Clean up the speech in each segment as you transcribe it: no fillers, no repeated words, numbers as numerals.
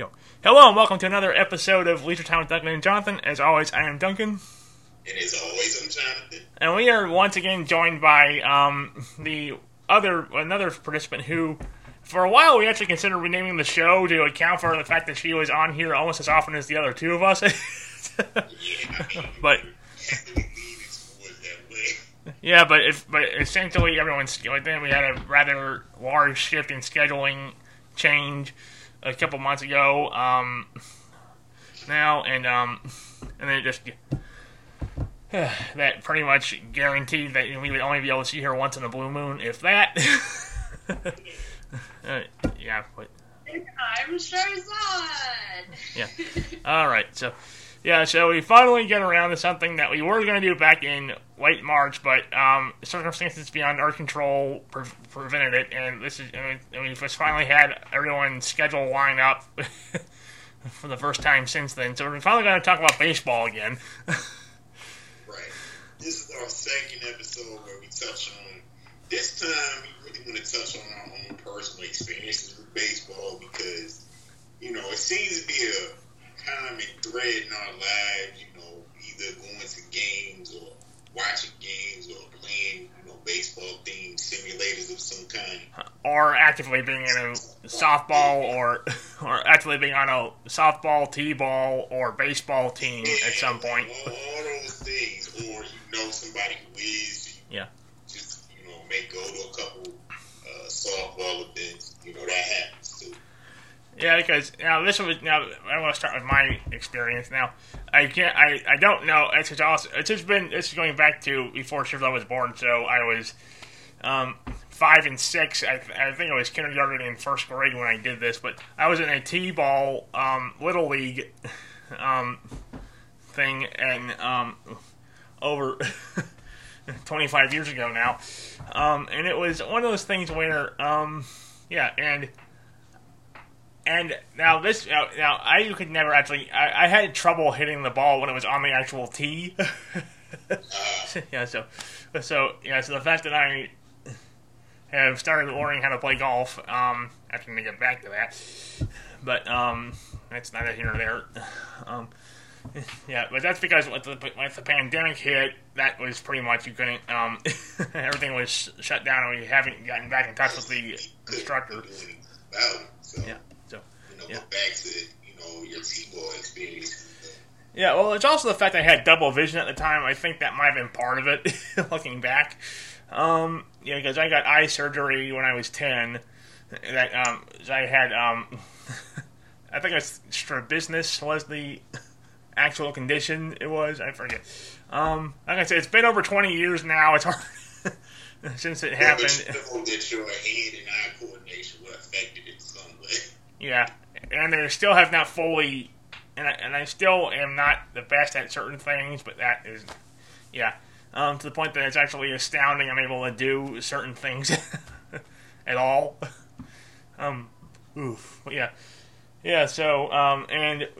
Yo. Hello and welcome to another episode of Leisure Town with Duncan and Jonathan. As always, I am Duncan. And as always, I'm Jonathan. And we are once again joined by another participant who, for a while, we actually considered renaming the show to account for the fact that she was on here almost as often as the other two of us. But essentially everyone's like, then we had a rather large shift in scheduling change a couple months ago. Now and then it just that pretty much guaranteed that we would only be able to see her once in a blue moon, if that. I'm Shahrzad. Yeah. All right. So we finally get around to something that we were going to do back in late March, but circumstances beyond our control prevented it, and we just finally had everyone's schedule line up for the first time since then. So we're finally going to talk about baseball again. Right. This is our second episode where we touch on. This time, we really want to touch on our own personal experiences with baseball because, you know, it seems to be a common thread in our lives, you know, either going to games or watching games or playing, you know, baseball-themed simulators of some kind. Or actively being in a softball or actively being on a softball, t-ball, or baseball team at some point. All those things. Or you know somebody who is. Yeah. Just, you know, may go to a couple softball events. You know, that happens too. Yeah, because I want to start with my experience. Now, I don't know. It's going back to before Shahrzad was born. So I was 5 and 6. I think I was kindergarten and first grade when I did this. But I was in a t-ball Little League thing, and over 25 years ago now, and it was one of those things where I had trouble hitting the ball when it was on the actual tee. So the fact that I have started learning how to play golf, after I get back to that, but, that's neither here nor there. But that's because when the pandemic hit, that was pretty much, you couldn't, everything was shut down and we haven't gotten back in touch with the instructor. Back to, you know, your t-ball experience. Yeah, well, it's also the fact that I had double vision at the time. I think that might have been part of it, looking back. Because I got eye surgery when I was 10. That I had, I think it was strabismus was the actual condition it was. I forget. Like I said, it's been over 20 years now. It's hard since it happened. That your hand and eye coordination were affected in some way. Yeah. And they still have not fully, and I still am not the best at certain things, but that is, to the point that it's actually astounding I'm able to do certain things at all. And we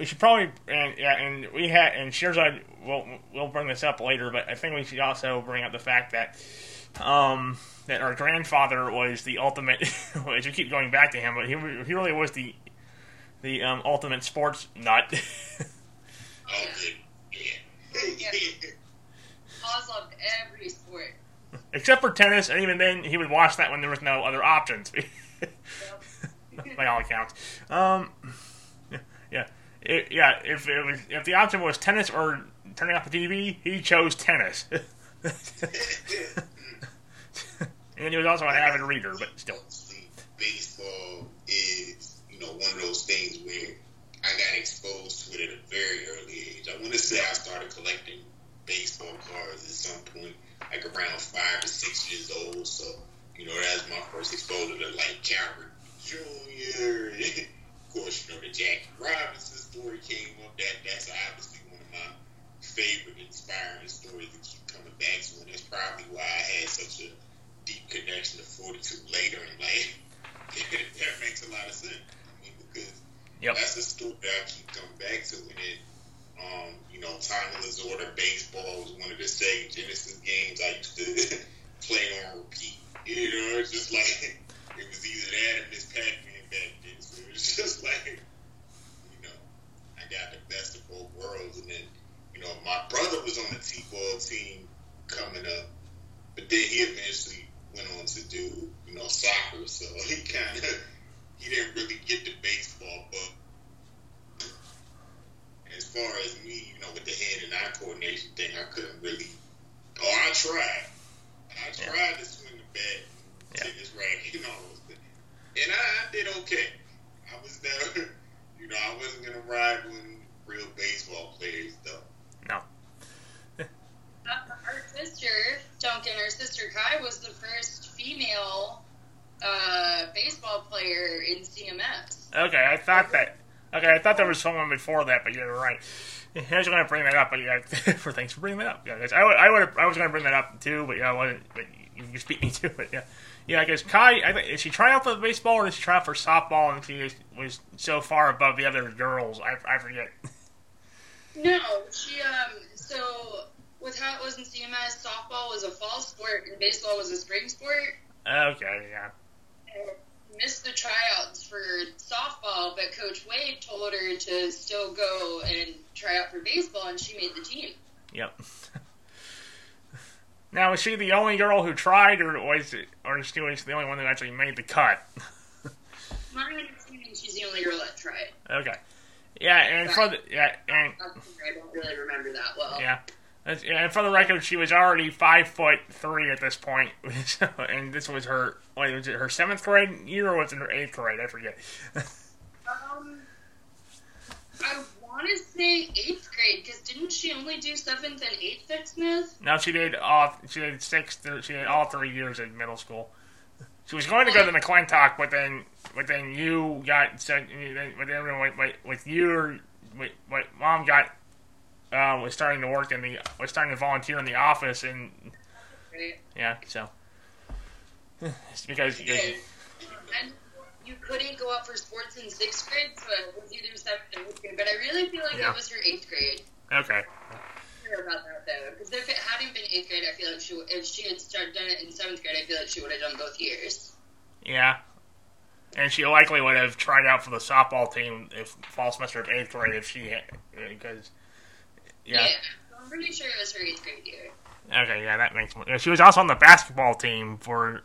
should probably, Shahrzad, we'll bring this up later, but I think we should also bring up the fact that, that our grandfather was the ultimate, which we keep going back to him, but he really was the ultimate sports nut. Yeah. Paws on every sport. Except for tennis, and even then, he would watch that when there was no other options. By all accounts. If the option was tennis or turning off the TV, he chose tennis. And he was also an avid reader, but still. Baseball is, you know, one of those things where I got exposed to it at a very early age. I want to say I started collecting baseball cards at some point, like around 5 or 6 years old. So, you know, that was my first exposure to, like, Cal Ripken Jr. And, of course, you know, the Jackie Robinson story came up. That's obviously one of my favorite inspiring stories that keep coming back to, and that's probably why I had such a deep connection to 42 later in life. That makes a lot of sense. That's a story I keep coming back to. And then, you know, Tommy Lasorda Baseball was one of the Sega Genesis games I used to play on repeat. You know, it's just like, it was either that or Miss Pac-Man back then. So it was just like, team coming up. But then he eventually went on to do, you know, soccer. So he kind of, he didn't really get to baseball. But as far as me, you know, with the head and eye coordination thing, I couldn't really. Oh, I tried. I tried to swing the bat, hit his racket and all those things. And I did okay. I was there. You know, I wasn't going to ride when real baseball players, though. No. Our sister, Duncan, our sister Kai, was the first female baseball player in CMS. Okay, I thought that. Okay, I thought there was someone before that, but you're right. I was going to bring that up, but yeah, thanks for bringing that up. Yeah, I was going to bring that up too, but yeah, I wasn't. But you beat me to it. Yeah, yeah. I guess Kai, I think, did she try out for baseball or did she try out for softball? And she was so far above the other girls. I forget. No, she so with how it was in CMS, softball was a fall sport and baseball was a spring sport. Okay, yeah. And missed the tryouts for softball, but Coach Wade told her to still go and try out for baseball, and she made the team. Yep. Now, was she the only girl who tried, or is she the only one that actually made the cut? My understanding is she's the only girl that tried. Okay. Yeah, and for the I don't really remember that well. Yeah. And for the record, she was already 5'3" at this point, and this was her. Wait, was it her 7th grade year or was it her 8th grade? I forget. I want to say 8th grade because didn't she only do 7th and 8th at Smith? No, she did all. She did 6th. She did all 3 years in middle school. She was going to go to McClintock, but then you got sent. But everyone with mom got. Was starting to volunteer in the office, and yeah, so it's because you couldn't go up for sports in 6th grade, so it was either 7th or 8th grade. But I really feel like it was her 8th grade. Okay. I'm sure about that though, because if it hadn't been 8th grade, I feel like if she had started doing it in 7th grade, I feel like she would have done both years. Yeah, and she likely would have tried out for the softball team if fall semester of 8th grade if she had, because. Yeah, I'm pretty sure it was her 8th grade year. Okay, yeah, that makes sense. She was also on the basketball team for,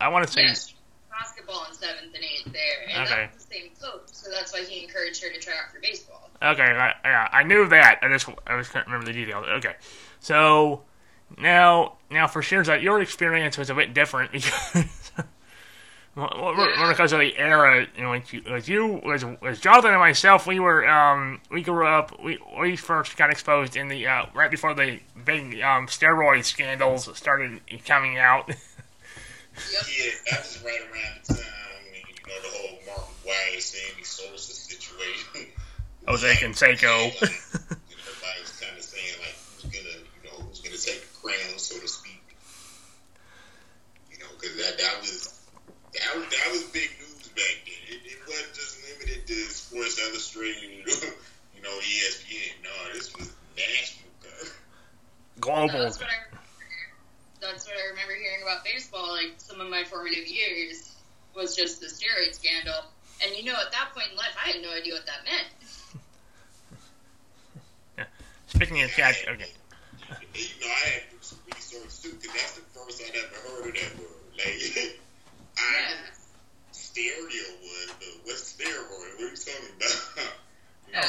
I want to say... Yeah, she was basketball in 7th and 8th there, and that was the same coach, so that's why he encouraged her to try out for baseball. Okay, I knew that. I just couldn't remember the details. Okay, so now for Shahrzad, your experience was a bit different because... Because of the era, you know, like Jonathan and myself, we grew up. We first got exposed in the right before the big steroid scandals started coming out. Yep. Yeah, that was right around the time when, you know, the whole Martin Wyatt, Sammy Sosa situation. Jose Canseco. You know, everybody was kind of saying like who's gonna take the crown, so to speak. You know, because that was. That was big news back then. It wasn't just limited to Sports Illustrated, you know, ESPN. No, this was national. Global. That's what I remember hearing about baseball. Like, some of my formative years was just the steroid scandal. And, you know, at that point in life, I had no idea what that meant. Yeah. Speaking of catch, okay. You know, I had to do some research, too, because that's the first I'd ever heard of that word. Like... Stereo was, but what's steroid? What are you talking about? No.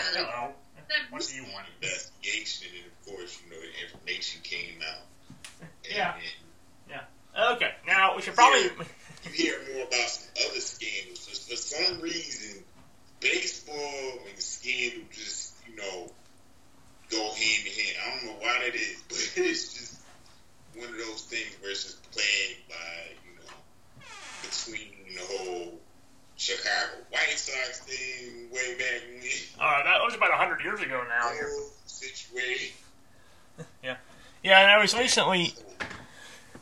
What do you want? Investigation, and of course, you know, the information came out. And okay. Now we should probably you hear more about some other scandals. Just for some reason, baseball and scandal just, you know, go hand in hand. I don't know why that is, but it's just one of those things where it's just plagued by. Between the whole Chicago White Sox thing way back when. That was about 100 years ago now. Situation. Yeah. Yeah, and I was recently...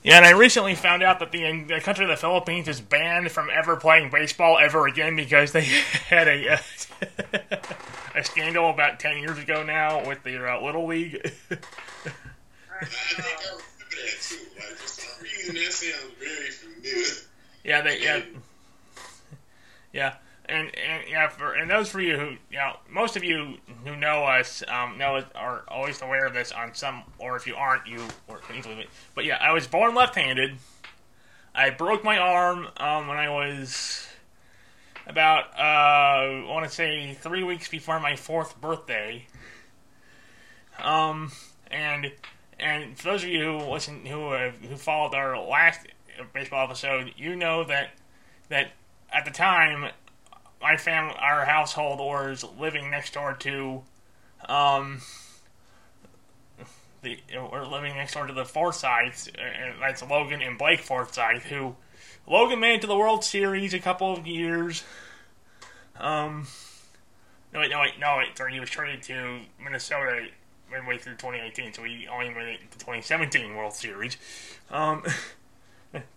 Yeah, and I recently found out that the country of the Philippines is banned from ever playing baseball ever again because they had a scandal about 10 years ago now with their Little League. I think I remember that, too. Like, for some reason, that sounds very familiar. Yeah, And those for you who, you know, most of you who know us, are always aware of this on some, or if you aren't, you, or easily. But yeah, I was born left-handed. I broke my arm when I was about, I want to say 3 weeks before my 4th birthday. And for those of you who listen, who followed our last baseball episode, you know that at the time, my family, our household, was living next door to, we're living next door to the Forsythes, that's Logan and Blake Forsythe, who, Logan made it to the World Series a couple of years, sorry, he was traded to Minnesota midway through 2018, so he only made it to the 2017 World Series,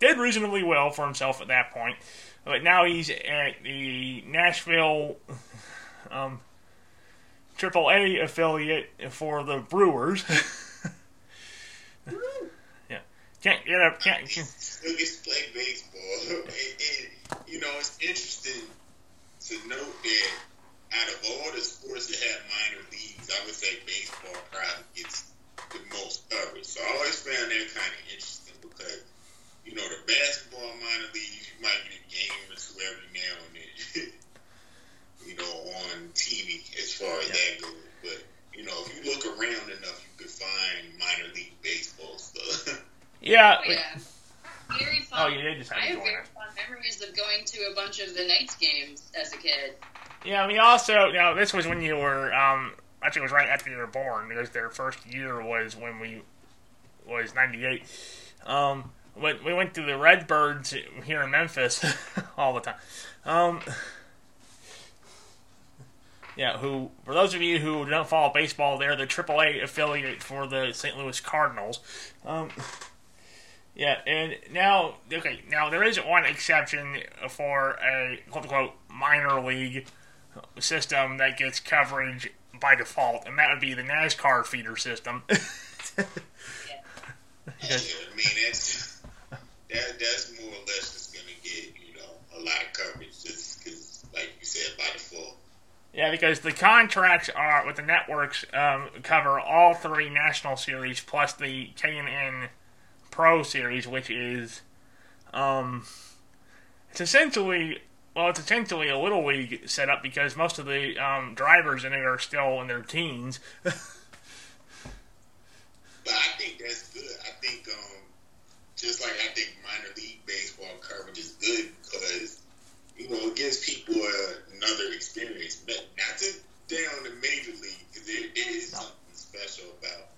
did reasonably well for himself at that point. But now he's at the Nashville AAA affiliate for the Brewers. Yeah, can't get up. He's played baseball. It's interesting to note that out of all the sports that have minor leagues, I would say baseball probably gets the most coverage. So I always found that kind of interesting because, the basketball minor leagues, you might get a game or two every now and then, on TV as far as that goes. But, if you look around enough, you can find minor league baseball stuff. Yeah. Oh, yeah. Very fun. Oh, you did just have fun memories of going to a bunch of the Knights games as a kid. Yeah, we also, this was when you were, actually it was right after you were born, because their first year was when was 98. We went to the Redbirds here in Memphis all the time. Who, for those of you who don't follow baseball, they're the AAA affiliate for the St. Louis Cardinals. And now there is one exception for a quote-unquote minor league system that gets coverage by default, and that would be the NASCAR feeder system. That's more or less just going to get, a lot of coverage just because, like you said, by default. Yeah, because the contracts are with the networks cover all 3 national series plus the K&N Pro Series, which is, it's essentially a Little League setup because most of the drivers in it are still in their teens. But I think that's good. I think, just like I think minor league baseball coverage is good because, it gives people another experience. But not to down the major league, because there is something special about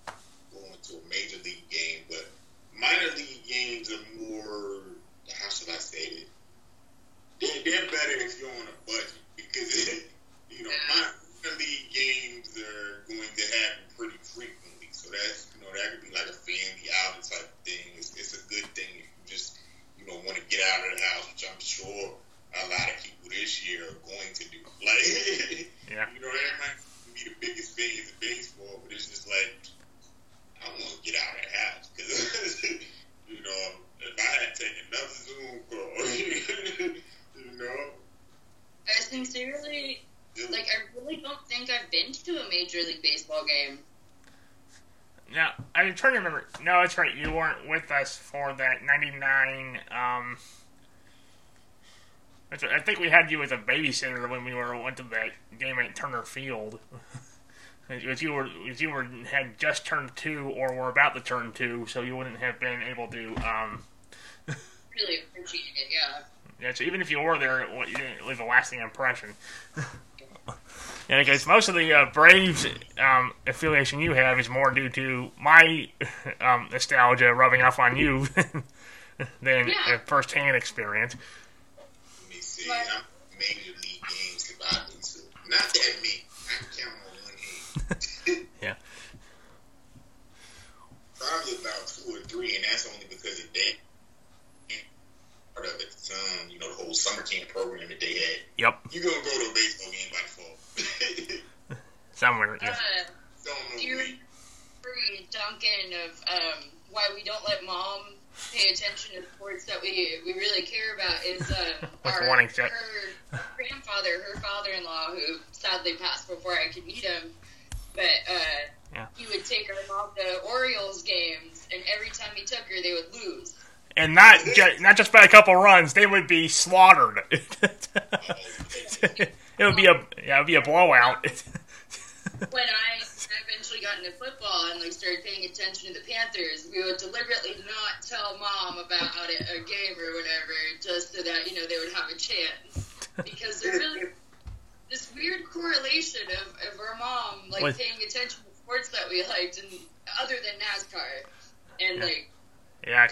going to a major league game. But minor league games are more, how should I say it? They're better if you're on a budget because, minor league games are going to happen pretty frequently. So that's, that could be like a family outing type thing. It's a good thing if you just, want to get out of the house, which I'm sure a lot of people this year are going to do. Like, that might be the biggest thing in baseball, but it's just like, I want to get out of the house. Because, if I had taken another Zoom call, I sincerely, I really don't think I've been to a Major League Baseball game. Now, I'm trying to remember. No, that's right. You weren't with us for that 99. That's right. I think we had you as a babysitter when we went to that game at Turner Field. If you had just turned 2 or were about to turn 2, so you wouldn't have been able to. Really appreciate it, yeah. Yeah. So even if you were there, you didn't leave a lasting impression. Yeah, because most of the Braves affiliation you have is more due to my nostalgia rubbing off on you than a first-hand experience. Let me see. I'm major league games if I've been to. Not that many. I can count on one hand. Yeah. Probably about 2 or 3, and that's only because of that. Part of it, the whole summer camp program that they had. Yep. You're going to go to a baseball game by default. Somewhere, yeah. Do you remember Duncan of why we don't let Mom pay attention to sports that we really care about is our grandfather father, her father-in-law, who sadly passed before I could meet him, but he would take her mom to Orioles games, and every time he took her, they would lose. And not just by a couple runs, they would be slaughtered. it would be a blowout. When I eventually got into football and like started paying attention to the Panthers, we would deliberately not tell mom about it, a game or whatever, just so that they would have a chance, because there's really this weird correlation of our mom paying attention to sports that we liked, and other than NASCAR, and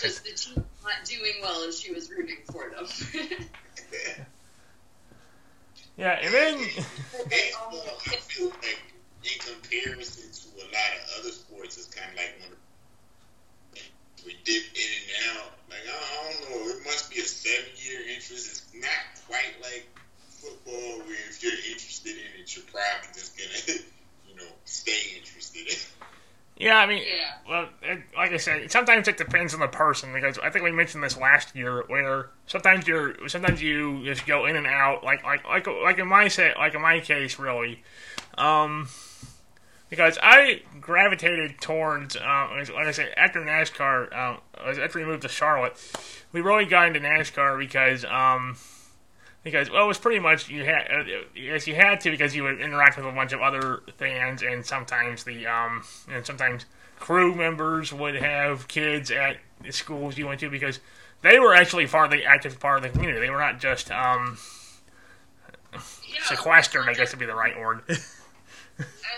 just the team not doing well, and she was rooting for them. Yeah, and then I feel like in comparison to a lot of other sports, it's kind of like when we dip in and out. Like, I don't know, it must be a 7-year interest. It's not quite like football, where if you're interested in it, you're probably just gonna, stay interested in it. Yeah, I mean, well, like I said, sometimes it depends on the person, because I think we mentioned this last year, where sometimes you just go in and out, like in my set, like in my case, really, because I gravitated towards, like I said, after NASCAR, after we moved to Charlotte, we really got into NASCAR because well, it was pretty much you had to, because you would interact with a bunch of other fans, and sometimes sometimes crew members would have kids at the schools you went to, because they were actually part of the active part of the community. They were not just sequestered, I guess would be the right word. I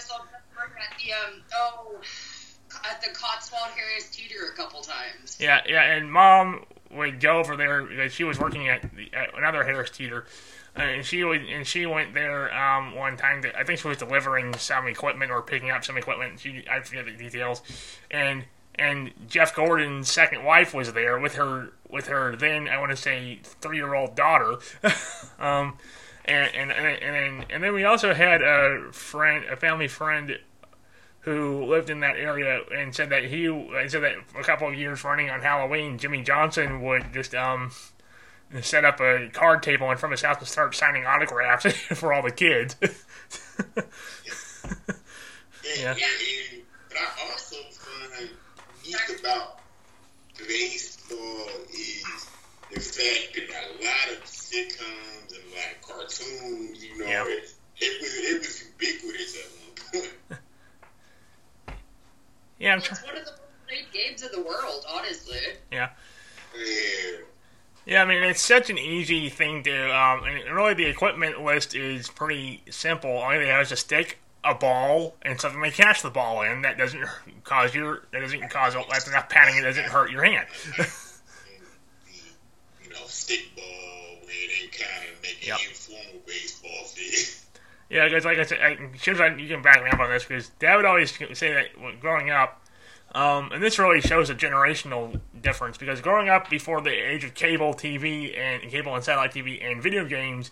saw them working at the Cotswold Harris Teeter a couple times. Yeah, and Mom would go over there, because she was working at another Harris Teeter, and she went there one time. I think she was delivering some equipment or picking up some equipment. I forget the details. And Jeff Gordon's second wife was there with her then, I want to say, 3-year-old daughter. And then we also had a family friend. Who lived in that area, and said that he said that a couple of years running on Halloween, Jimmy Johnson would just set up a card table in front of his house and start signing autographs for all the kids. And, but I also find unique about baseball is the fact that a lot of sitcoms and a lot of cartoons, it was ubiquitous at one point. Yeah, it's one of the most played games in the world, honestly. Yeah, I mean, it's such an easy thing to... and really, the equipment list is pretty simple. All they have is a stick, a ball, and something they catch the ball in. That's enough padding, it doesn't hurt your hand. Stick ball, where they kind of make an informal baseball field. Yeah, because like I said, you can back me up on this, because Dad would always say that growing up, and this really shows a generational difference, because growing up before the age of cable TV and cable and satellite TV and video games,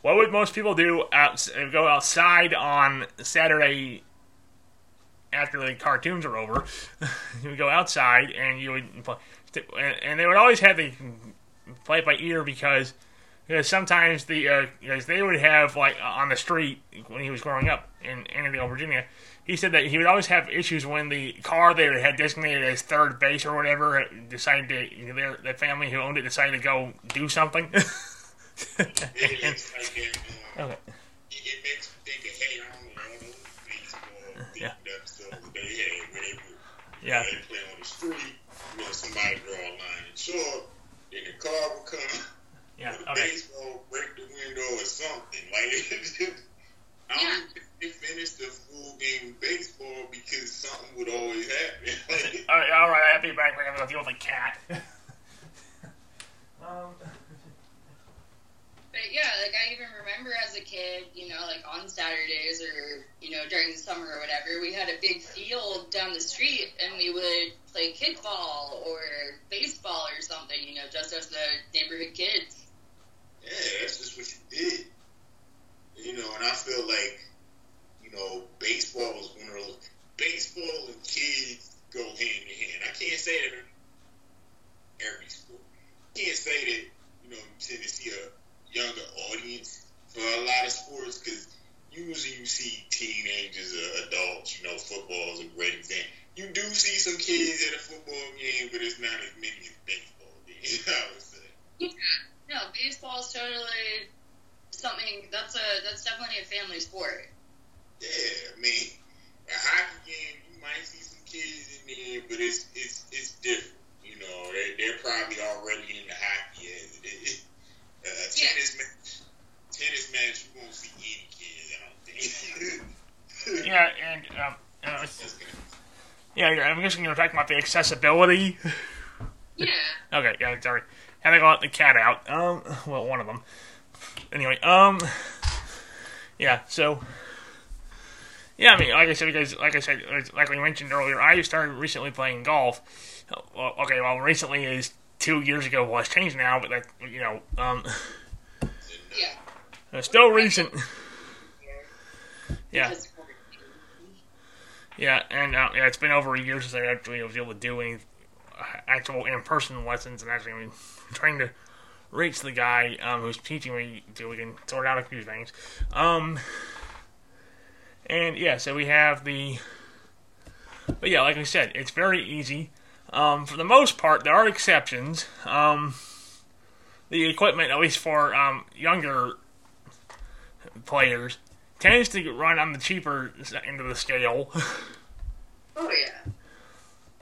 what would most people do? Go outside on Saturday after the cartoons are over. You would go outside and you would play, and they would always have to play it by ear, because... Because sometimes they would have, on the street, when he was growing up in Annandale, Virginia, he said that he would always have issues when the car they had designated as third base or whatever decided to, the family who owned it decided to go do something. They play on the street, somebody draw a line and short, then the car would come. Yeah. Okay. Baseball, break the window or something. I don't think they finished the full game of baseball because something would always happen. All right, I'll be back. We're gonna go deal with a cat. But yeah, I even remember as a kid, on Saturdays or during the summer or whatever, we had a big field down the street, and we would play kickball or baseball or something, just as the neighborhood kids. Yeah, that's just what you did. And I feel like, baseball was one of those... Baseball and kids go hand in hand. I can't say that in every sport. I can't say that, you tend to see a younger audience for a lot of sports, because usually you see teenagers or adults, football is a great example. You do see some kids at a football game, but it's not as many as baseball games, I would say. Yeah. No, baseball is totally something, that's definitely a family sport. Yeah, I mean, a hockey game, you might see some kids in there, but it's different. They're probably already into hockey as it is. Tennis match, you won't see any kids, I don't think. Yeah, and I'm guessing you're talking about the accessibility. Yeah. Okay. Yeah. Sorry. Had I got the cat out? Well, one of them. Anyway. Yeah. So. Yeah. I mean, like I said, guys. Like we mentioned earlier, I started recently playing golf. Okay. Well, recently is 2 years ago. Well, it's changed now, but that Yeah. It's still recent. Yeah. Yeah, and it's been over a year since I actually was able to do any actual in-person lessons, and actually I'm trying to reach the guy who's teaching me so we can sort out a few things. And yeah, so we have the... But yeah, like I said, it's very easy. For the most part, there are exceptions. The equipment, at least for younger players, tends to run on the cheaper end of the scale. Oh, yeah.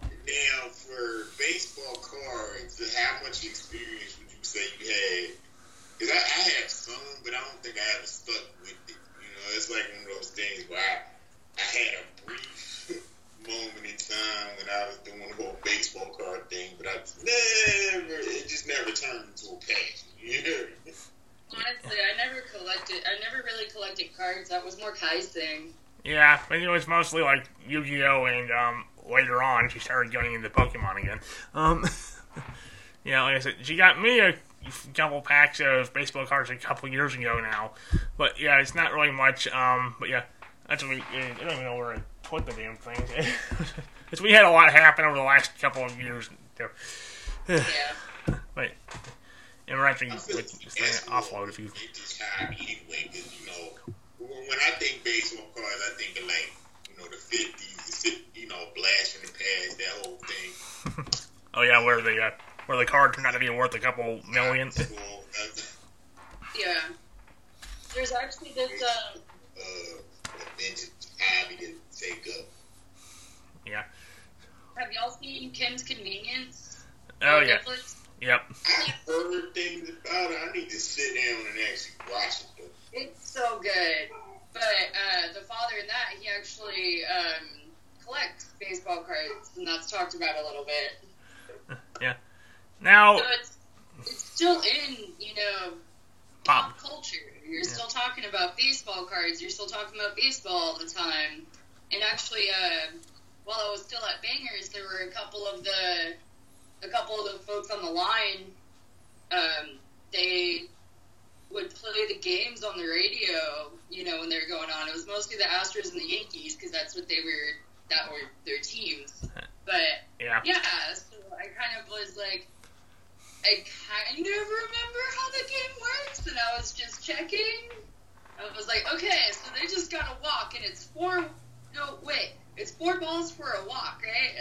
Now, for baseball cards, how much experience would you say you had? Because I have some, but I don't think I ever stuck with it. It's like one of those things where I had a brief moment in time when I was doing the whole baseball card thing, but it just never turned into a passion. Yeah. Honestly, I never really collected cards. That was more Kai's thing. Yeah, but it was mostly like Yu-Gi-Oh! And later on she started going into Pokemon again. Yeah, like I said, she got me a couple packs of baseball cards a couple years ago now. But yeah, it's not really much. But yeah, that's what I don't even know where I put the damn things. Because we had a lot happen over the last couple of years. Yeah. But... And we're actually offload a few. It's just hobby anyway, because, when I think baseball cards, I think of, the 50s, blast from the past, that whole thing. Oh, yeah, where the card turned out to be worth a couple million. Yeah. There's actually this, vintage hobby to take up. Yeah. Have y'all seen Kim's Convenience? Oh, yeah. Netflix? Yep. I've heard things about it. I need to sit down and actually watch it. It's so good. But the father in that, he actually collects baseball cards, and that's talked about a little bit. Yeah. Now... So it's still in, pop culture. You're still talking about baseball cards. You're still talking about baseball all the time. And actually, while I was still at Bangers, there were a couple of the folks on the line, they would play the games on the radio, when they were going on. It was mostly the Astros and the Yankees, because that's what they were, that were their teams. But, yeah, so I kind of was like, I kind of remember how the game works, and I was just checking. I was like, okay, so they just got a walk, and it's 4 balls for a walk, right?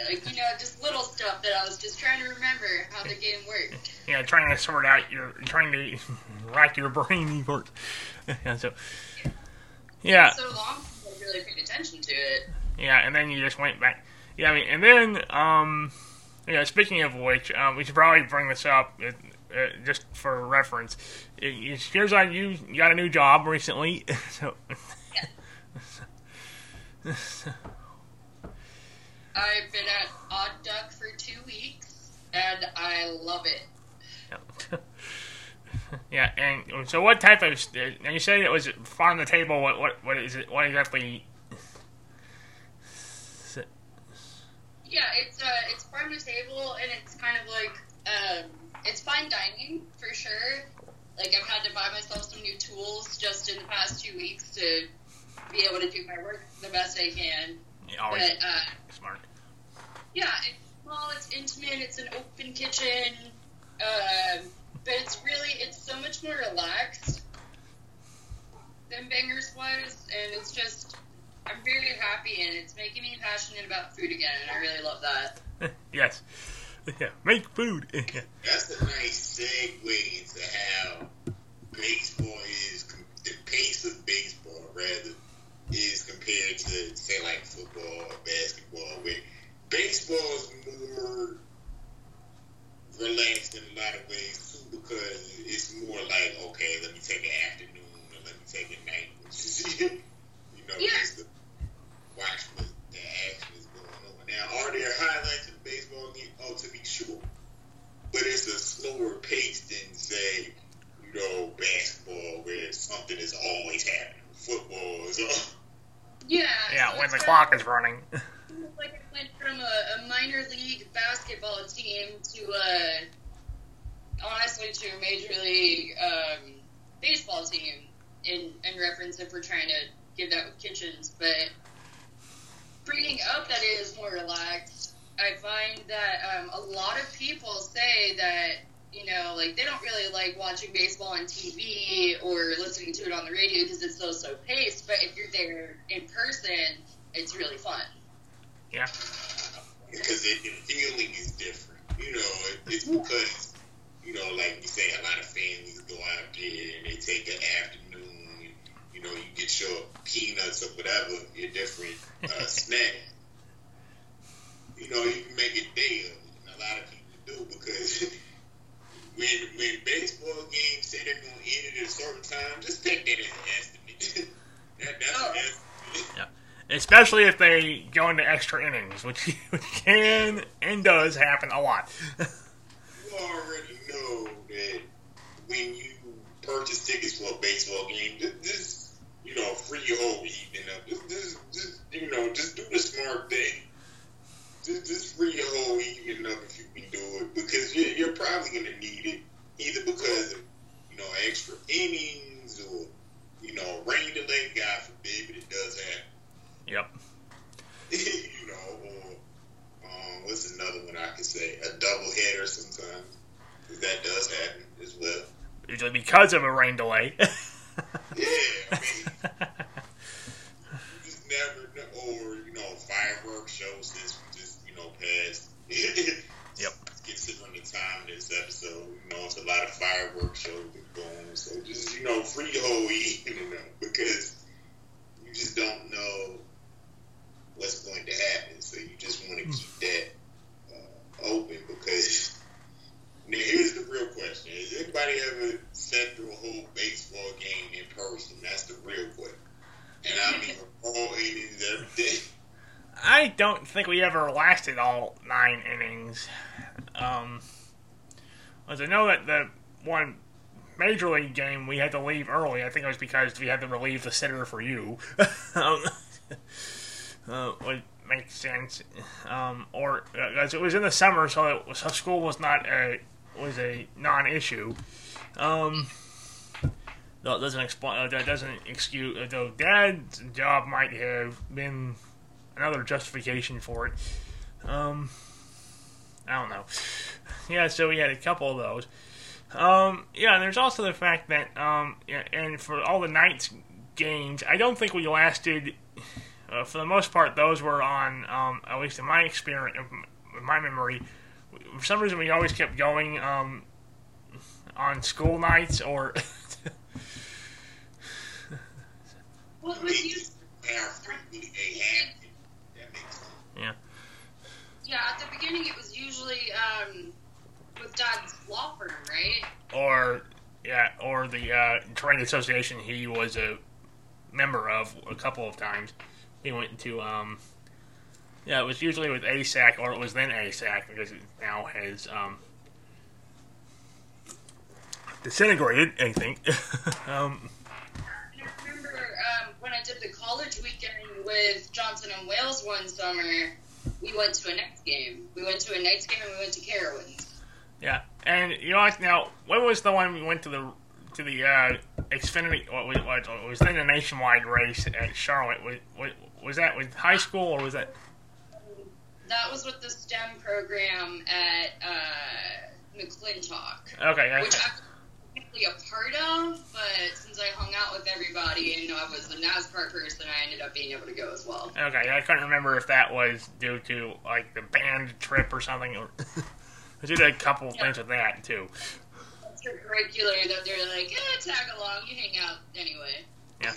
Just little stuff that I was just trying to remember how the game worked. Yeah, trying to rack your brain. Yeah, so... Yeah. So long, I really paid attention to it. Yeah, and then you just went back. Yeah, I mean, and then, speaking of which, we should probably bring this up, just for reference. It appears like you got a new job recently, so... Yeah. I've been at Odd Duck for 2 weeks, and I love it. Yeah, and so what type of... And you said it was farm to table. What is it? What exactly... Yeah, it's farm to table, and it's kind of like... it's fine dining, for sure. Like, I've had to buy myself some new tools just in the past 2 weeks to be able to do my work the best I can. Always but, smart. Yeah, it's small, it's intimate, it's an open kitchen, but it's so much more relaxed. them bangers was, and it's just, I'm very happy, and it's making me passionate about food again, and I really love that. Yes. Yeah, make food. That's a nice segue into how baseball is, the pace of baseball, rather, is compared to, say, like football or basketball, where baseball is more relaxed in a lot of ways, too, because it's more like, okay, let me take an afternoon or let me take a night, you know, just to watch what the action is going on. Now, are there highlights in baseball? Oh, to be sure. But it's a slower pace than, say, you know, basketball, where something is always happening. Football is all. Yeah, so when the clock is running. Like it went from a minor league basketball team to honestly to a major league baseball team in reference, if we're trying to give that with Kitchens. But bringing up that it is more relaxed, I find that a lot of people say that, you know, like they don't really like watching baseball on TV or listening to it on the radio because it's so paced. But if you're there in person, it's really fun. Yeah. Because the feeling is different. You know, it's because, you know, like you say, a lot of families go out there and they take the afternoon. And, you know, you get your peanuts or whatever, your different snack. You know, you can make a day of it, and a lot of people do, because when baseball games say they're going to end at a certain time, just take that as an estimate. That's an estimate. Yeah. Especially if they go into extra innings, which can and does happen a lot. You already know that when you purchase tickets for a baseball game, this you know, free your whole evening up. This you know, just do the smart thing. Just free your whole evening up if you can do it, because you're probably going to need it, either because of, you know, extra innings or, you know, rain delay. God forbid, but it does happen. Yep. You know, or what's another one I could say? A doubleheader sometimes. That does happen as well. Usually because of a rain delay. Yeah, I mean, you just never know. Or, you know, fireworks shows this just, you know, past. Yep. Considering the time of this episode, you know, it's a lot of fireworks shows that go on. So just, you know, free the whole evening, because you just don't know what's going to happen, so you just want to keep that open, because now here's the real question: has anybody ever sat through a whole baseball game in person? That's the real question, and I mean all innings, everything. I don't think we ever lasted all 9 innings. As I know that the one major league game we had to leave early. I think it was because we had to relieve the sitter for you. Would make sense, or as it was in the summer, so school was not a non-issue. That doesn't excuse. Though Dad's job might have been another justification for it. I don't know. Yeah, so we had a couple of those. Yeah, and there's also the fact that and for all the Knights games, I don't think we lasted. For the most part, those were on, at least in my experience, in my memory, for some reason we always kept going on school nights or... What would you... Yeah. Yeah, at the beginning it was usually with Dad's law firm, right? Or the trade association he was a member of a couple of times. We went to, it was usually with ASAC, or it was then ASAC, because it now has, disintegrated, I think. I remember, when I did the college weekend with Johnson and Wales one summer, we went to a Knights game. We went to a Knights game, and we went to Carowinds. Yeah, and, you know, now, what was the one we went to the Xfinity, what was then a nationwide race at Charlotte? Was that with high school, or was that? That was with the STEM program at McClintock. Okay, which I technically a part of, but since I hung out with everybody and I was the NASCAR person, I ended up being able to go as well. Okay, I couldn't remember if that was due to, like, the band trip or something. I did a couple things with that, too. It's regular that they're like, tag along, you hang out anyway. Yeah.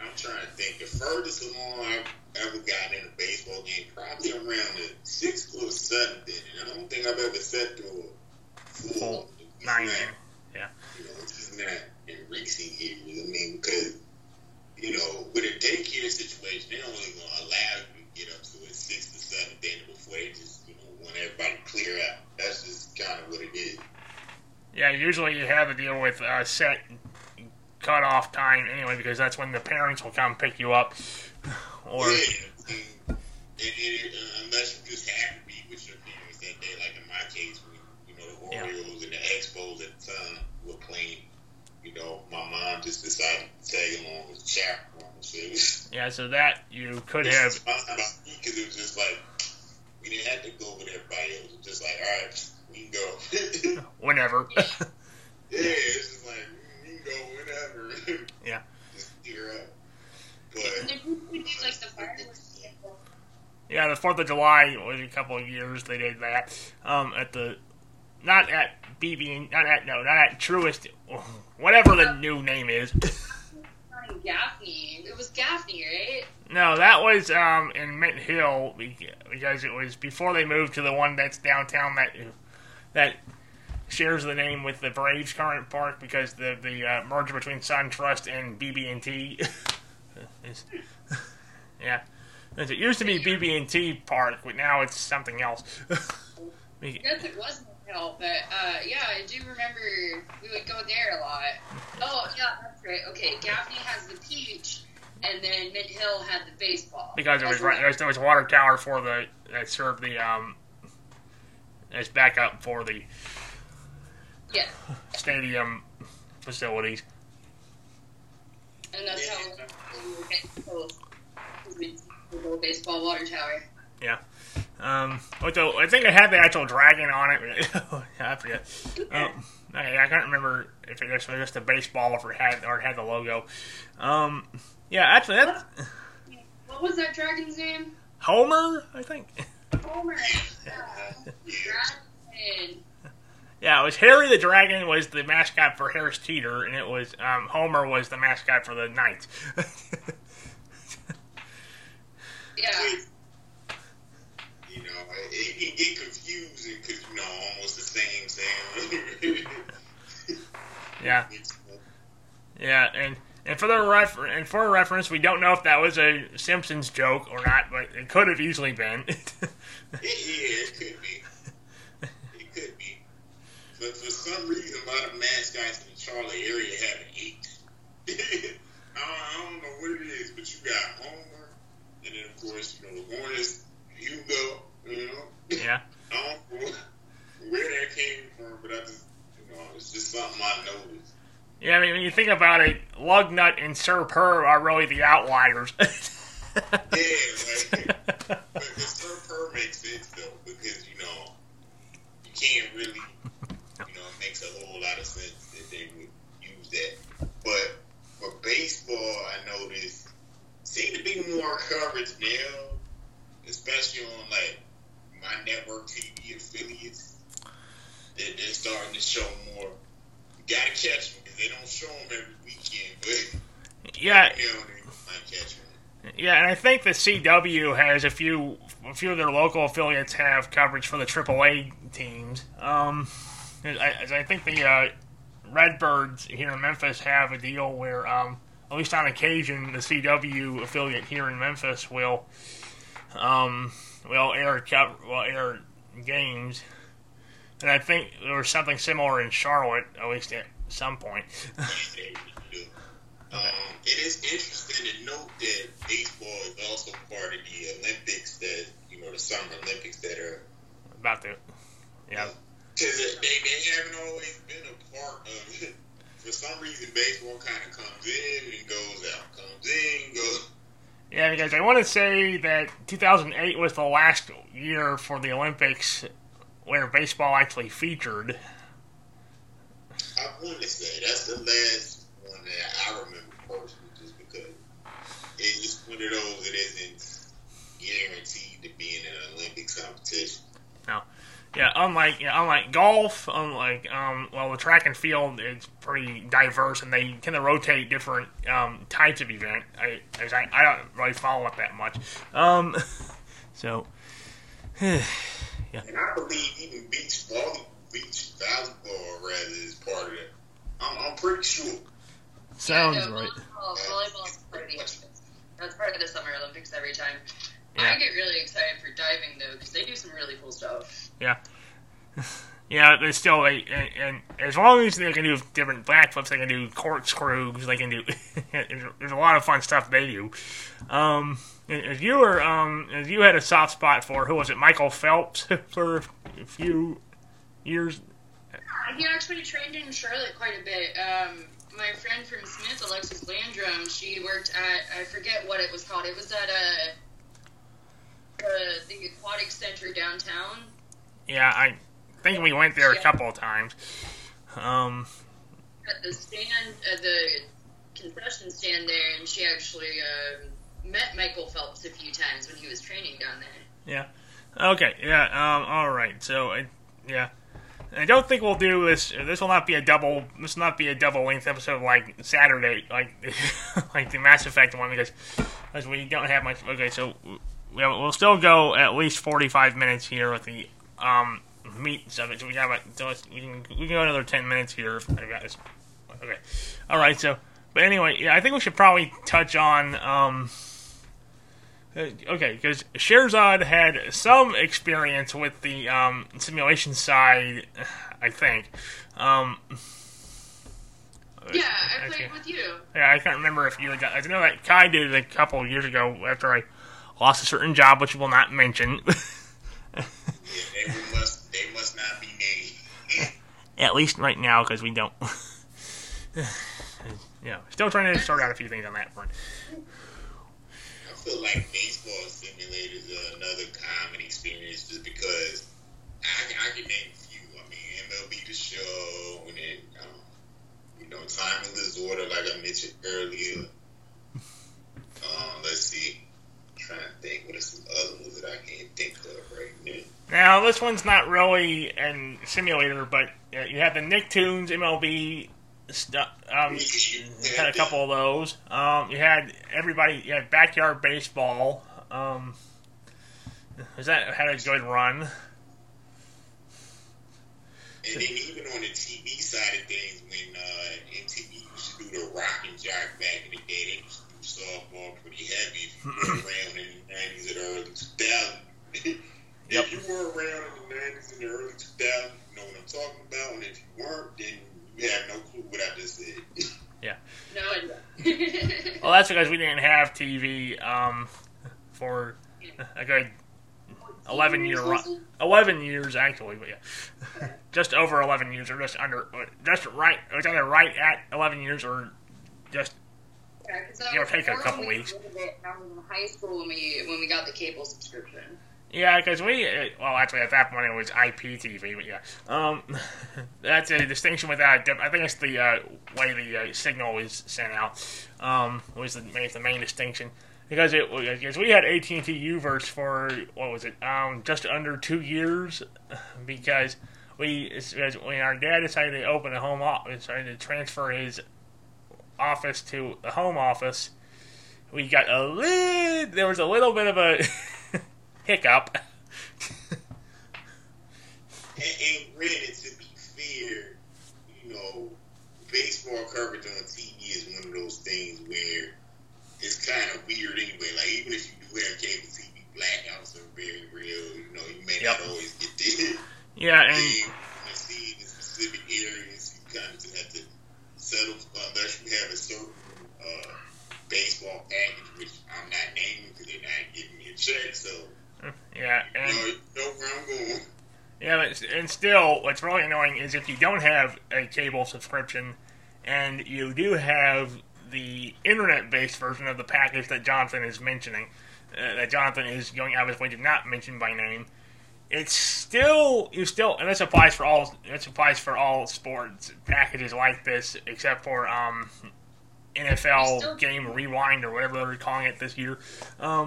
I'm trying to think. The furthest along I've ever gotten in a baseball game, probably around the 6th or 7th inning. I don't think I've ever sat through a full 9th. Yeah. You know, which is not in recent years. I mean, because, you know, with a daycare situation, they're only going to allow you to get up to a 6th or 7th inning before they just, you know, want everybody to clear out. That's just kind of what it is. Yeah, usually you have to deal with set cut-off time anyway, because that's when the parents will come pick you up. Or yeah, unless you just have to be with your parents that day, like in my case, we, you know, the Orioles and the Expos at the time were playing. You know, my mom just decided to tag along with the chaperone. So it was, so that you could have, because it was just like we didn't have to go with everybody else. It was just like, all right, we can go whenever. It's just like, go whenever. Yeah. Just figure out. But yeah, the 4th of July was a couple of years they did that. Not at Truist, whatever the new name is. Gaffney. It was Gaffney, right? No, that was in Mint Hill, because it was before they moved to the one that's downtown that shares the name with the Braves current park, because the merger between SunTrust and BB&T. Yeah. It used to be BB&T Park, but now it's something else. I guess it wasn't hell, but I do remember we would go there a lot. Oh, yeah, that's right. Okay, Gaffney has the peach, and then Mint Hill had the baseball. Because there was a water tower that served the as backup for the stadium facilities. And that's how we were baseball water tower. Yeah. I think it had the actual dragon on it. I forget. I can't remember if it was just a baseball or it had the logo. Actually, that's... What was that dragon's name? Homer, I think. Homer. Dragon. Yeah, it was Harry the Dragon was the mascot for Harris Teeter, and it was Homer was the mascot for the Knights. You know, it can get confusing because, you know, almost the same. And for reference, we don't know if that was a Simpsons joke or not, but it could have easily been. It could be. But for some reason, a lot of mascots in the Charlotte area have an 8. I don't know what it is, but you got Homer, and then, of course, you know, the Hornets, Hugo, you know? Yeah. I don't know where that came from, but it's just something I noticed. Yeah, I mean, when you think about it, Lugnut and Sir Perv are really the outliers. But the Sir Perv makes sense, though, because, you know, you can't really... You know, it makes a whole lot of sense that they would use that. But for baseball, I noticed seemed to be more coverage now, especially on, like, my network TV affiliates. They're starting to show more. You gotta catch them, because they don't show them every weekend. But they might catch them. Yeah, and I think the CW has a few of their local affiliates have coverage for the AAA teams. I think the Redbirds here in Memphis have a deal where, at least on occasion, the CW affiliate here in Memphis will air games, and I think there was something similar in Charlotte, at least at some point. It is interesting to note that baseball is also part of the Olympics, that the Summer Olympics that are about to, because they haven't always been a part of it. For some reason, baseball kind of comes in and goes out, comes in and goes. Yeah, because I want to say that 2008 was the last year for the Olympics where baseball actually featured. I want to say that's the last one that I remember personally, just because it's just one of those that isn't guaranteed to be in an Olympic competition. No. Yeah, unlike golf, the track and field is pretty diverse, and they tend to rotate different types of event. I don't really follow up that much. Yeah. And I believe even beach volleyball rather is part of it. I'm pretty sure. Sounds right. Volleyball is pretty much. That's part of the Summer Olympics every time. Yeah. I get really excited for diving, though, because they do some really cool stuff. Yeah. Yeah, they still, and as long as they can do different backflips, they can do corkscrews, they can do, there's a lot of fun stuff they do. If you had a soft spot for, who was it, Michael Phelps for a few years? He actually trained in Charlotte quite a bit. My friend from Smith's, Alexis Landrum, she worked at, I forget what it was called, it was at a... the aquatic center downtown. Yeah, I think we went there a couple of times. At the concession stand there, and she actually met Michael Phelps a few times when he was training down there. Yeah. Okay. Yeah. All right. So, I don't think we'll do this. This will not be a double length episode like Saturday, like the Mass Effect one, because we don't have much. Okay. So. We'll still go at least 45 minutes here with the meat of it. So we can go another 10 minutes here. If I got this. Okay, all right. So, but anyway, I think we should probably touch on because Shahrzad had some experience with the simulation side, I think. Yeah, I played with you. Yeah, I can't remember if you got. I know that Kai did a couple of years ago after I lost a certain job, which we will not mention. Yeah, they must not be named. At least right now, because we don't. Still trying to sort out a few things on that front. I feel like baseball simulators are another common experience, just because I can name a few. I mean, MLB The Show, and then, Tommy Lasorda, like I mentioned earlier. Let's see. Trying to think, what are some other ones that I can't think of right now? Now, this one's not really a simulator, but you have the Nicktoons, MLB stuff. You had a couple of those. You had Backyard Baseball. That had a good run. And then even on the TV side of things, when MTV used to do the Rock and Jock back in the day, they used to do softball pretty heavy if you were around in the 90s and early 2000s. If you were around in the 90s and the early 2000s, you know what I'm talking about, and if you weren't, then you have no clue what I just said. Yeah. No, I don't. Well, that's because we didn't have TV for a good 11 years actually, but yeah, just over 11 years, or just under, just right, it's either right at 11 years, or just take a couple weeks. I was in high school when we got the cable subscription. Yeah, because actually at that point it was IPTV, but yeah, that's a distinction without. I think it's the way the signal is sent out was the main distinction. Because we had AT&T U-verse for, what was it, just under 2 years, because when our dad decided to open a home office, decided to transfer his office to the home office, we got there was a little bit of a hiccup. And really, to be fair, baseball coverage on TV is one of those things where it's kind of weird anyway. Like, even if you do have cable TV, blackouts are very real. You may not always get there. Yeah, and you see the specific areas, you kind of have to settle unless you have a certain baseball package, which I'm not naming because they're not giving me a check. So yeah, and you know where I'm going. Yeah, and still, what's really annoying is if you don't have a cable subscription and you do have the internet-based version of the package that Jonathan is mentioning, that Jonathan is going out of his way to not mention by name, and this applies for all. This applies for all sports packages like this, except for NFL Game Rewind or whatever they're calling it this year. I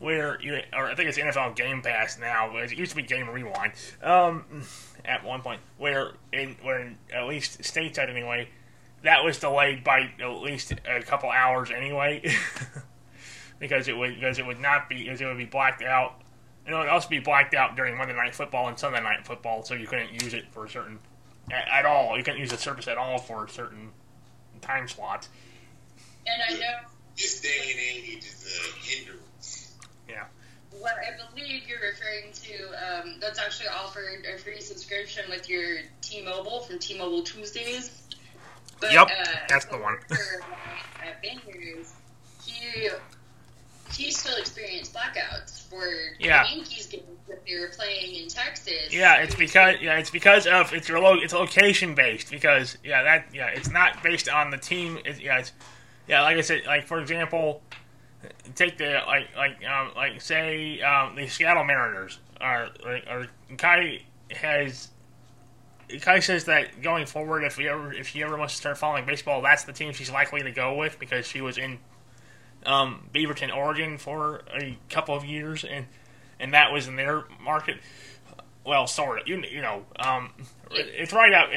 think it's NFL Game Pass now. But it used to be Game Rewind. At one point, where in at least stateside anyway, that was delayed by at least a couple hours anyway, because it would be blacked out. And it would also be blacked out during Monday Night Football and Sunday Night Football, so you couldn't use it for a certain at all. You couldn't use the service at all for a certain time slot. And I know this day and age is a hindrance. Yeah. What I believe you're referring to, that's actually offered a free subscription with your T-Mobile from T-Mobile Tuesdays. But, yep, that's the one. At Bangers, he still experienced blackouts for the Yankees games that they were playing in Texas. Yeah, it's location based because it's not based on the team. Like I said, like for example, take the say the Seattle Mariners are Kai says that going forward, if she ever wants to start following baseball, that's the team she's likely to go with because she was in Beaverton, Oregon for a couple of years, and that was in their market. Well, sort of, you know, it's right up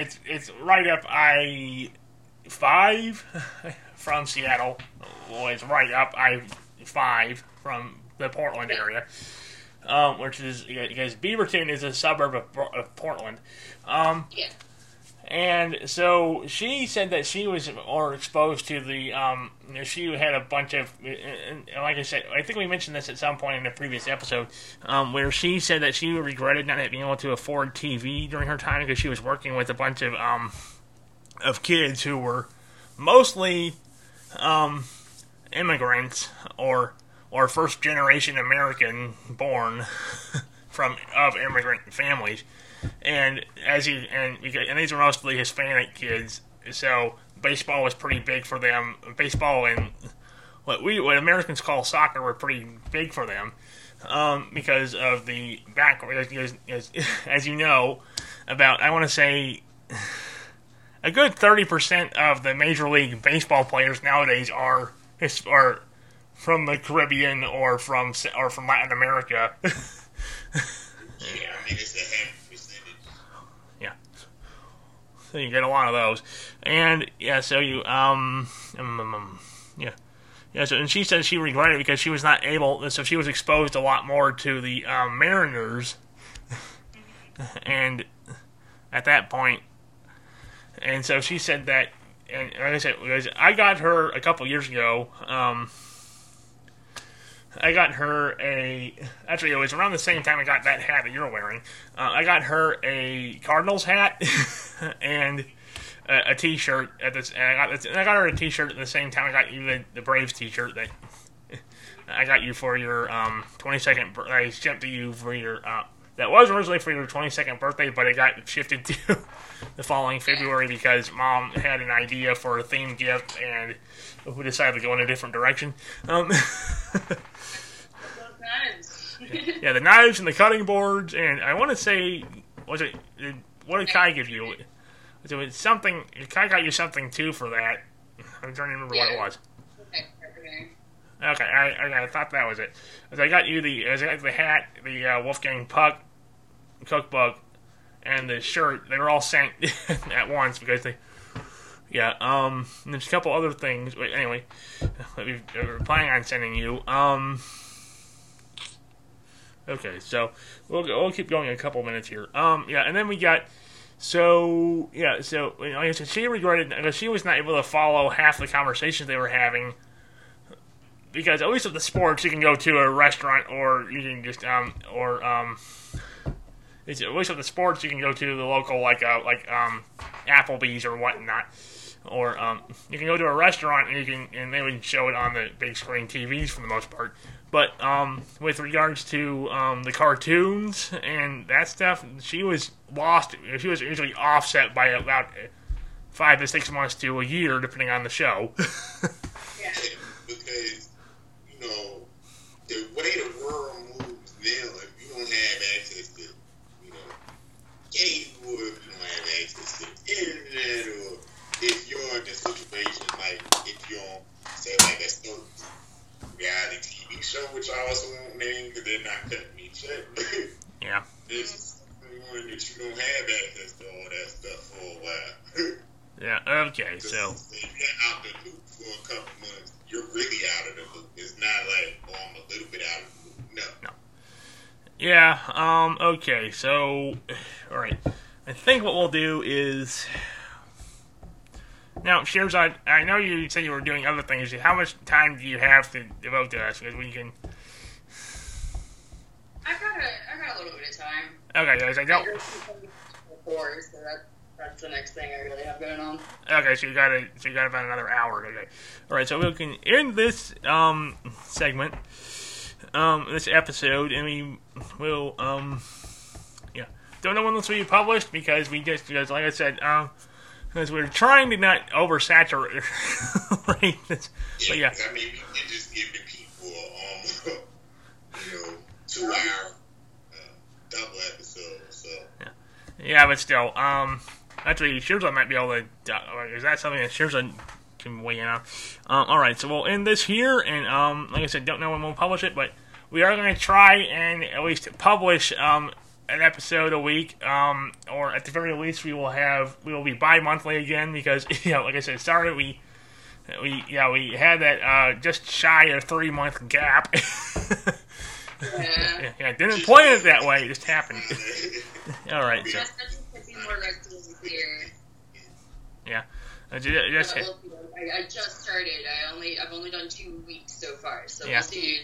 I-5 from Seattle. Well, it's right up I-5 from the Portland area. Which is because Beaverton is a suburb of Portland, and so she said that she was more exposed to the she had a bunch of and like I said, I think we mentioned this at some point in a previous episode, where she said that she regretted not being able to afford TV during her time because she was working with a bunch of kids who were mostly immigrants or first-generation American born of immigrant families, and these are mostly Hispanic kids. So baseball was pretty big for them. Baseball and what Americans call soccer were pretty big for them, because of the background. As you know, I want to say a good 30% of the Major League Baseball players nowadays are from the Caribbean or from Latin America. Yeah, I mean, it's a half percentage. Yeah. So you get a lot of those. And, yeah, so you, yeah. Yeah, so, and she said she regretted it because she was not able, so she was exposed a lot more to the Mariners. And at that point, and so she said that, and like I said, I got her a couple years ago, actually, it was around the same time I got that hat that you're wearing. I got her a Cardinals hat and a T-shirt at this. And I got her a T-shirt at the same time I got you the Braves T-shirt that I got you for your 22nd. I shipped to you for your that was originally for your 22nd birthday, but it got shifted to the following February because Mom had an idea for a theme gift and we decided to go in a different direction. Knives. Yeah, the knives and the cutting boards, and I want to say, what did Kai give you? It was something. Kai got you something too for that. I'm trying to remember what it was. Okay, I thought that was it. I got you the hat, the Wolfgang Puck cookbook, and the shirt. They were all sent at once because they. Yeah, and there's a couple other things. Wait, anyway, we're planning on sending you. Okay, so we'll keep going in a couple minutes here. And then we got. So like I said, she regretted because she was not able to follow half the conversations they were having. Because at least with the sports, you can go to a restaurant, or you can just at least with the sports, you can go to the local like Applebee's or whatnot, or you can go to a restaurant and they would show it on the big screen TVs for the most part. But with regards to the cartoons and that stuff, she was lost. She was usually offset by about 5 to 6 months to a year, depending on the show. Yeah, because. The way the world moves now, if you don't have access to which I also won't name because they're not cutting me check. Yeah. It's one that you don't have access to all that stuff for a while. Yeah, okay, so. If you're out the loop for a couple months, you're really out of the loop. It's not like, oh, I'm a little bit out of the loop. No. Yeah, okay, so, alright. I think what we'll do is... Now, Shahrzad, I know you said you were doing other things. How much time do you have to devote to us? Because we can... I've got a little bit of time. Okay, guys, I don't... Before, so that's the next thing I really have going on. Okay, so you got about another hour. Okay, all right. So we can end this segment, this episode, and we will don't know when this will be published because like I said, because we're trying to not oversaturate this. But yeah. I mean, we can just give the people 2 hour double episode. So yeah, but still, actually, Shahrzad might be able to. Is that something that Shahrzad can weigh in on? All right, so we'll end this here, and like I said, don't know when we'll publish it, but we are going to try and at least publish an episode a week, or at the very least, we will be bi-monthly again because like I said, sorry, we had that just shy of 3 month gap. Yeah, didn't plan it that way. It just happened. All right. So. Yeah. I just started. I've only done 2 weeks so far. So we'll see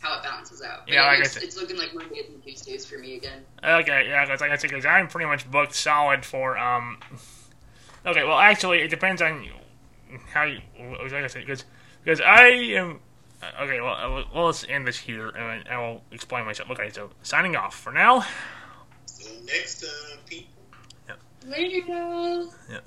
how it balances out. But yeah, like I said, it's looking like Mondays and Tuesdays for me again. Okay. Yeah, like I said, because I'm pretty much booked solid for Okay. Well, actually, it depends on how you. Like I said, because I am. Okay, well, let's end this here, and I will explain myself. Okay, so signing off for now. See you next time, people. Later. Yeah.